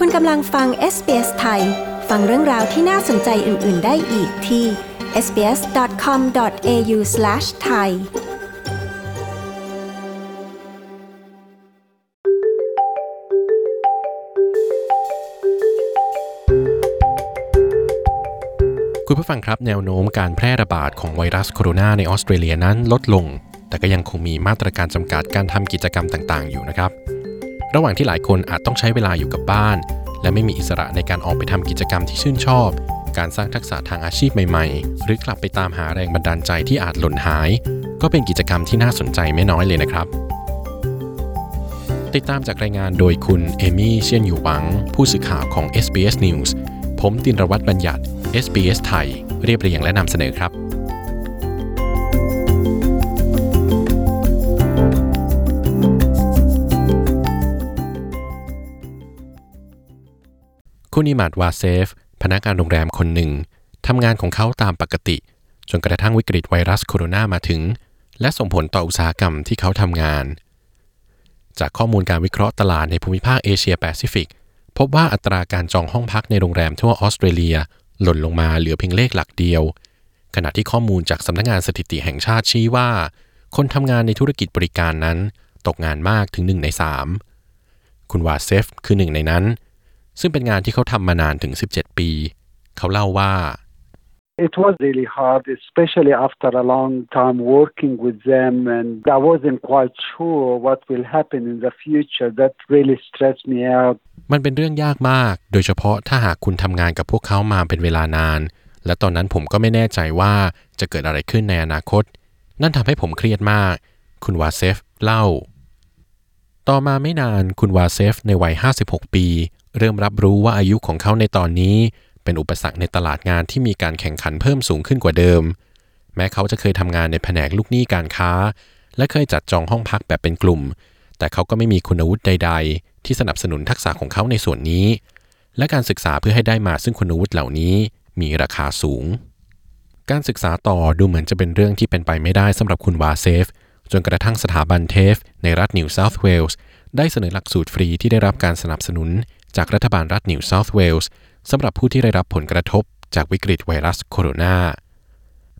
คุณกำลังฟัง SBS ไทยฟังเรื่องราวที่น่าสนใจอื่นๆได้อีกที่ sbs.com.au/thai คุณผู้ฟังครับแนวโน้มการแพร่ระบาดของไวรัสโคโรนาในออสเตรเลียนั้นลดลงแต่ก็ยังคงมีมาตรการจำกัดการทำกิจกรรมต่างๆอยู่นะครับระหว่างที่หลายคนอาจต้องใช้เวลาอยู่กับบ้านและไม่มีอิสระในการออกไปทำกิจกรรมที่ชื่นชอบการสร้างทักษะทางอาชีพใหม่ๆหรือกลับไปตามหาแรงบันดาลใจที่อาจหล่นหายก็เป็นกิจกรรมที่น่าสนใจไม่น้อยเลยนะครับติดตามจากรายงานโดยคุณเอมี่เชียนอยู่หวังผู้สื่อข่าวของ SBS News ผมตินรวัตรบัญญัติ SBS ไทยเรียบเรียงและนำเสนอครับคุณนิมัดวาเซฟพนักงานโรงแรมคนหนึ่งทำงานของเขาตามปกติจนกระทั่งวิกฤตไวรัสโคโรนามาถึงและส่งผลต่ออุตสาหกรรมที่เขาทำงานจากข้อมูลการวิเคราะห์ตลาดในภูมิภาคเอเชียแปซิฟิกพบว่าอัตราการจองห้องพักในโรงแรมทั่วออสเตรเลียหล่นลงมาเหลือเพียงเลขหลักเดียวขณะที่ข้อมูลจากสำนักงานสถิติแห่งชาติชี้ว่าคนทำงานในธุรกิจบริการนั้นตกงานมากถึง1 ใน 3คุณวาเซฟคือ1ในนั้นซึ่งเป็นงานที่เขาทำมานานถึง17ปีเขาเล่าว่า It was really hard especially after a long time working with them and I wasn't quite sure what will happen in the future that really stressed me out มันเป็นเรื่องยากมากโดยเฉพาะถ้าหากคุณทำงานกับพวกเขามาเป็นเวลานานและตอนนั้นผมก็ไม่แน่ใจว่าจะเกิดอะไรขึ้นในอนาคตนั่นทำให้ผมเครียดมากคุณวาเซฟเล่าต่อมาไม่นานคุณวาเซฟในวัย56ปีเริ่มรับรู้ว่าอายุของเขาในตอนนี้เป็นอุปสรรคในตลาดงานที่มีการแข่งขันเพิ่มสูงขึ้นกว่าเดิมแม้เขาจะเคยทำงานในแผนกลูกหนี้การค้าและเคยจัดจองห้องพักแบบเป็นกลุ่มแต่เขาก็ไม่มีคุณวุฒิใดๆที่สนับสนุนทักษะของเขาในส่วนนี้และการศึกษาเพื่อให้ได้มาซึ่งคุณวุฒิเหล่านี้มีราคาสูงการศึกษาต่อดูเหมือนจะเป็นเรื่องที่เป็นไปไม่ได้สำหรับคุณวาเซฟจนกระทั่งสถาบันเทฟในรัฐนิวเซาท์เวลส์ได้เสนอหลักสูตรฟรีที่ได้รับการสนับสนุนจากรัฐบาลรัฐนิวเซาท์เวลส์สำหรับผู้ที่ได้รับผลกระทบจากวิกฤตไวรัสโคโรนา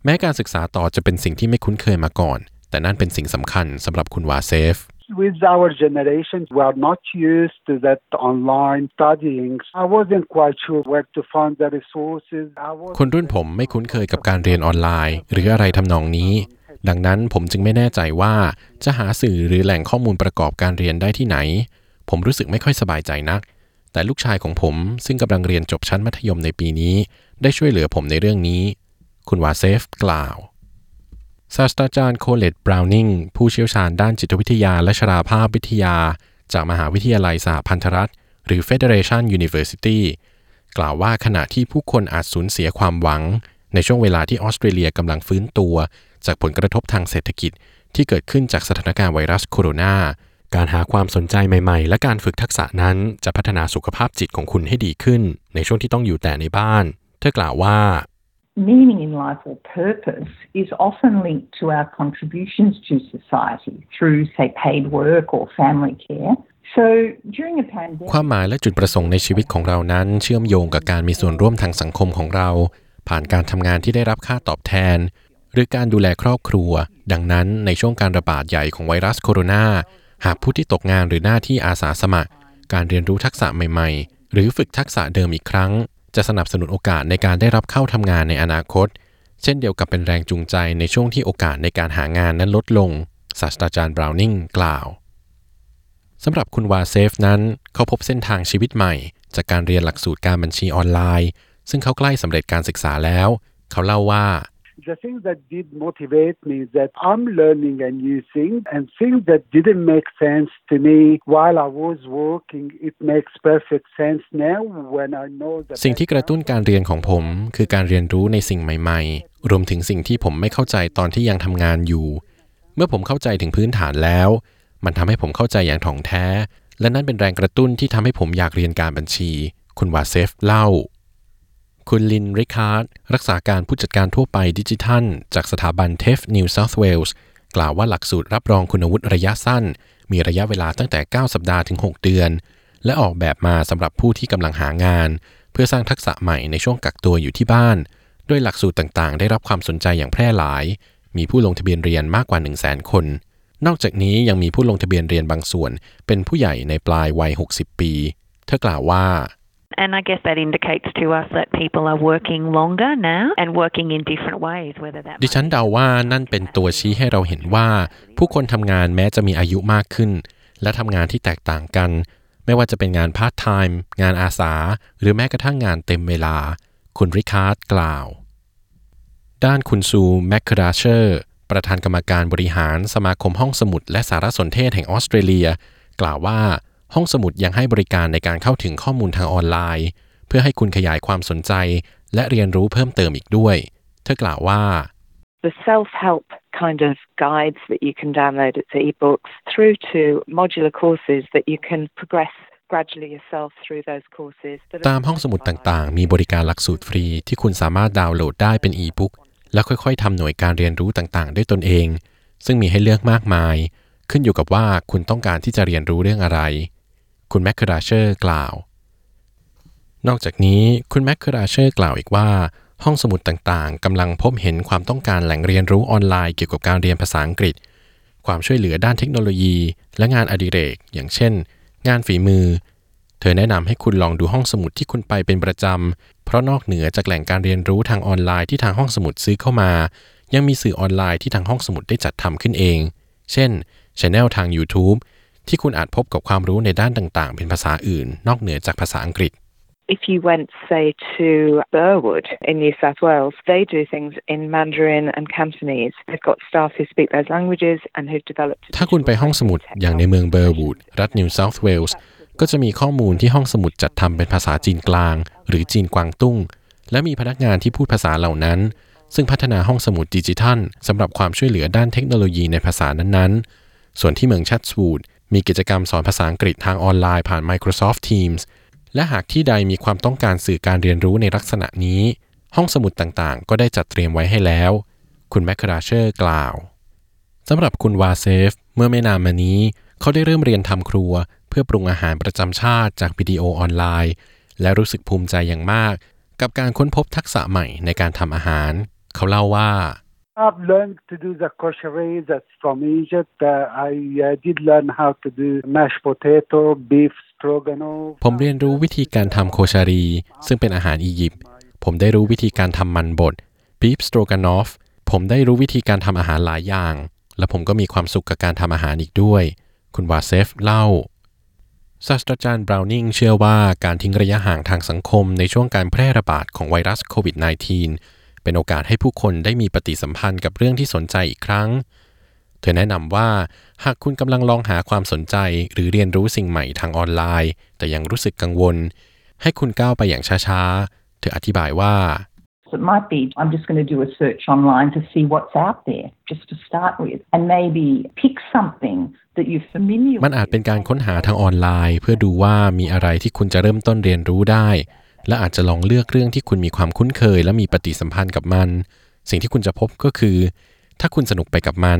แม้การศึกษาต่อจะเป็นสิ่งที่ไม่คุ้นเคยมาก่อนแต่นั่นเป็นสิ่งสำคัญสำหรับคุณวาเซฟWith our generation, we are not used to that online studying. I wasn't quite sure where to find the resources. คนรุ่นผมไม่คุ้นเคยกับการเรียนออนไลน์หรืออะไรทำนองนี้ดังนั้นผมจึงไม่แน่ใจว่าจะหาสื่อหรือแหล่งข้อมูลประกอบการเรียนได้ที่ไหนผมรู้สึกไม่ค่อยสบายใจนักแต่ลูกชายของผมซึ่งกำลังเรียนจบชั้นมัธยมในปีนี้ได้ช่วยเหลือผมในเรื่องนี้คุณวาเซฟกล่าวศาสตราจารย์โคเลตต์ บราวนิงผู้เชี่ยวชาญด้านจิตวิทยาและชราภาพวิทยาจากมหาวิทยาลัยสหพันธรัฐหรือ Federation University กล่าวว่าขณะที่ผู้คนอาจสูญเสียความหวังในช่วงเวลาที่ออสเตรเลียกำลังฟื้นตัวจากผลกระทบทางเศรษฐกิจที่เกิดขึ้นจากสถานการณ์ไวรัสโคโรนาการหาความสนใจใหม่ๆและการฝึกทักษะนั้นจะพัฒนาสุขภาพจิตของคุณให้ดีขึ้นในช่วงที่ต้องอยู่แต่ในบ้านเธอกล่าวว่าMeaning in life or purpose is often linked to our contributions to society through, say, paid work or family care. So during a pandemic, ความหมายและจุดประสงค์ในชีวิตของเรานั้นเชื่อมโยงกับการมีส่วนร่วมทางสังคมของเราผ่านการทำงานที่ได้รับค่าตอบแทนหรือการดูแลครอบครัวดังนั้นในช่วงการระบาดใหญ่ของไวรัสโคโรนาหากผู้ที่ตกงานหรือหน้าที่อาสาสมัครการเรียนรู้ทักษะใหม่ๆหรือฝึกทักษะเดิมอีกครั้งจะสนับสนุนโอกาสในการได้รับเข้าทำงานในอนาคตเช่นเดียวกับเป็นแรงจูงใจในช่วงที่โอกาสในการหางานนั้นลดลงศาสตราจารย์บราวนิงกล่าวสำหรับคุณวาเซฟนั้นเขาพบเส้นทางชีวิตใหม่จากการเรียนหลักสูตรการบัญชีออนไลน์ซึ่งเขาใกล้สำเร็จการศึกษาแล้วเขาเล่าว่าThe thing that did motivate me is that I'm learning a new thing and things that didn't make sense to me while I was working it makes perfect sense now when I know that สิ่งที่กระตุ้นการเรียนของผมคือการเรียนรู้ในสิ่งใหม่ๆรวมถึงสิ่งที่ผมไม่เข้าใจตอนที่ยังทำงานอยู่เมื่อผมเข้าใจถึงพื้นฐานแล้วมันทำให้ผมเข้าใจอย่างถ่องแท้และนั่นเป็นแรงกระตุ้นที่ทำให้ผมอยากเรียนการบัญชีคุณวาเซฟเล่าคุณลิน ริคาร์ดรักษาการผู้จัดการทั่วไปดิจิทัลจากสถาบัน TAFE New South Wales กล่าวว่าหลักสูตรรับรองคุณวุฒิระยะสั้นมีระยะเวลาตั้งแต่9 สัปดาห์ถึง 6 เดือน และออกแบบมาสำหรับผู้ที่กำลังหางานเพื่อสร้างทักษะใหม่ในช่วงกักตัวอยู่ที่บ้านโดยหลักสูตรต่างๆได้รับความสนใจอย่างแพร่หลายมีผู้ลงทะเบียนเรียนมากกว่า 100,000 คนนอกจากนี้ยังมีผู้ลงทะเบียนเรียนบางส่วนเป็นผู้ใหญ่ในปลายวัย60ปีเธอกล่าวว่าAnd I guess that indicates to us that people are working longer now and working in different ways whether that ดิฉันเดาว่านั่นเป็นตัวชี้ให้เราเห็นว่าผู้คนทำงานแม้จะมีอายุมากขึ้นและทำงานที่แตกต่างกันไม่ว่าจะเป็นงานพาร์ทไทม์งานอาสาหรือแม้กระทั่งงานเต็มเวลาคุณริคาร์ดกล่าวด้านคุณซูแมคคาราเชอร์ประธานกรรมการบริหารสมาคมห้องสมุดและสารสนเทศแห่งออสเตรเลียกล่าวว่าห้องสมุดยังให้บริการในการเข้าถึงข้อมูลทางออนไลน์เพื่อให้คุณขยายความสนใจและเรียนรู้เพิ่มเติมอีกด้วยเธอกล่าวว่า The self-help kind of guides that you can download as e-books through to modular courses that you can progress gradually yourself through those courses ตามห้องสมุดต่างๆมีบริการหลักสูตรฟรีที่คุณสามารถดาวน์โหลดได้เป็นอีบุ๊กและค่อยๆทำหน่วยการเรียนรู้ต่างๆด้วยตนเองซึ่งมีให้เลือกมากมายขึ้นอยู่กับว่าคุณต้องการที่จะเรียนรู้เรื่องอะไรคุณแมคคาราเชอร์กล่าวนอกจากนี้คุณแมคคาราเชอร์กล่าวอีกว่าห้องสมุดต่างๆกำลังพบเห็นความต้องการแหล่งเรียนรู้ออนไลน์เกี่ยวกับการเรียนภาษาอังกฤษความช่วยเหลือด้านเทคโนโลยีและงานอดิเรกอย่างเช่นงานฝีมือเธอแนะนำให้คุณลองดูห้องสมุดที่คุณไปเป็นประจำเพราะนอกเหนือจากแหล่งการเรียนรู้ทางออนไลน์ที่ทางห้องสมุดซื้อเข้ามายังมีสื่อออนไลน์ที่ทางห้องสมุดได้จัดทำขึ้นเองเช่น Channel ทาง YouTubeที่คุณอาจพบกับความรู้ในด้านต่างๆเป็นภาษาอื่นนอกเหนือจากภาษาอังกฤษ If you went say to Burwood in New South Wales, they do things in Mandarin and Cantonese. They've got staff who speak those languages and who've developed ถ้าคุณไปห้องสมุดอย่างในเมือง Burwood รัฐ New South Wales ก็จะมีข้อมูลที่ห้องสมุดจัดทำเป็นภาษาจีนกลางหรือจีนกวางตุ้งและมีพนักงานที่พูดภาษาเหล่านั้นซึ่งพัฒนาห้องสมุดดิจิทัลสำหรับความช่วยเหลือด้านเทคโนโลยีในภาษานั้นๆส่วนที่เมืองชัตส์วูดมีกิจกรรมสอนภาษาอังกฤษทางออนไลน์ผ่าน Microsoft Teams และหากที่ใดมีความต้องการสื่อการเรียนรู้ในลักษณะนี้ห้องสมุดต่างๆก็ได้จัดเตรียมไว้ให้แล้วคุณแมคคาราเชอร์กล่าวสำหรับคุณวาเซฟเมื่อไม่นานมานี้เขาได้เริ่มเรียนทำครัวเพื่อปรุงอาหารประจำชาติจากวิดีโอออนไลน์และรู้สึกภูมิใจอย่างมากกับการค้นพบทักษะใหม่ในการทำอาหารเขาเล่าว่าI've learned to do the kosheri that's from Egypt. I did learn how to do mashed potato, beef stroganoff. ผมเรียนรู้วิธีการทำโคชารีซึ่งเป็นอาหารอียิปต์ผมได้รู้วิธีการทำมันบด beef stroganoff ผมได้รู้วิธีการทำอาหารหลายอย่างและผมก็มีความสุขกับการทำอาหารอีกด้วยคุณวาเซฟเล่าศาสตราจารย์บราวนิงเชื่อว่าการทิ้งระยะห่างทางสังคมในช่วงการแพร่ระบาดของไวรัสโควิด -19เป็นโอกาสให้ผู้คนได้มีปฏิสัมพันธ์กับเรื่องที่สนใจอีกครั้งเธอแนะนำว่าหากคุณกำลังลองหาความสนใจหรือเรียนรู้สิ่งใหม่ทางออนไลน์แต่ยังรู้สึกกังวลให้คุณก้าวไปอย่างช้าๆเธออธิบายว่า It might be I'm just going to do a search online to see what's out there just to start with and maybe pick something that you're familiar with มันอาจเป็นการค้นหาทางออนไลน์เพื่อดูว่ามีอะไรที่คุณจะเริ่มต้นเรียนรู้ได้และอาจจะลองเลือกเรื่องที่คุณมีความคุ้นเคยและมีปฏิสัมพันธ์กับมันสิ่งที่คุณจะพบก็คือถ้าคุณสนุกไปกับมัน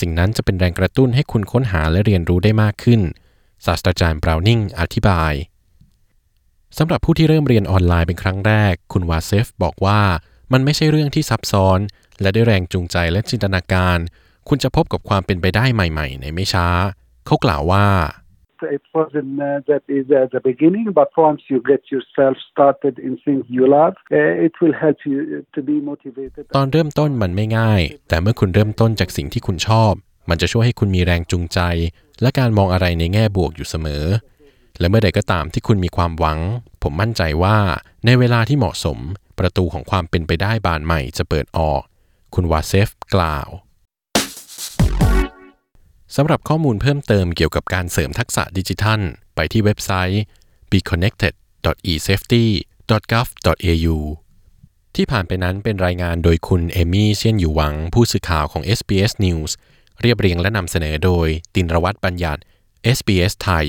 สิ่งนั้นจะเป็นแรงกระตุ้นให้คุณค้นหาและเรียนรู้ได้มากขึ้นศาสตราจารย์บราวนิงอธิบายสำหรับผู้ที่เริ่มเรียนออนไลน์เป็นครั้งแรกคุณวาเซฟบอกว่ามันไม่ใช่เรื่องที่ซับซ้อนและได้แรงจูงใจและจินตนาการคุณจะพบกับความเป็นไปได้ใหม่ๆในไม่ช้าเขากล่าวว่าIt wasn't that is at the beginning, but once you get yourself started in things you love, it will help you to be motivated. ตอนเริ่มต้นมันไม่ง่ายแต่เมื่อคุณเริ่มต้นจากสิ่งที่คุณชอบมันจะช่วยให้คุณมีแรงจูงใจและการมองอะไรในแง่บวกอยู่เสมอและเมื่อใดก็ตามที่คุณมีความหวังผมมั่นใจว่าในเวลาที่เหมาะสมประตูของความเป็นไปได้บานใหม่จะเปิดออกคุณวาเซฟกล่าวสำหรับข้อมูลเพิ่มเติมเกี่ยวกับการเสริมทักษะดิจิทัลไปที่เว็บไซต์ beconnected.esafety.gov.au ที่ผ่านไปนั้นเป็นรายงานโดยคุณเอมี่เซียนอยู่หวังผู้สื่อข่าวของ SBS News เรียบเรียงและนำเสนอโดยตินรวัตรบัญญัติ SBS ไทย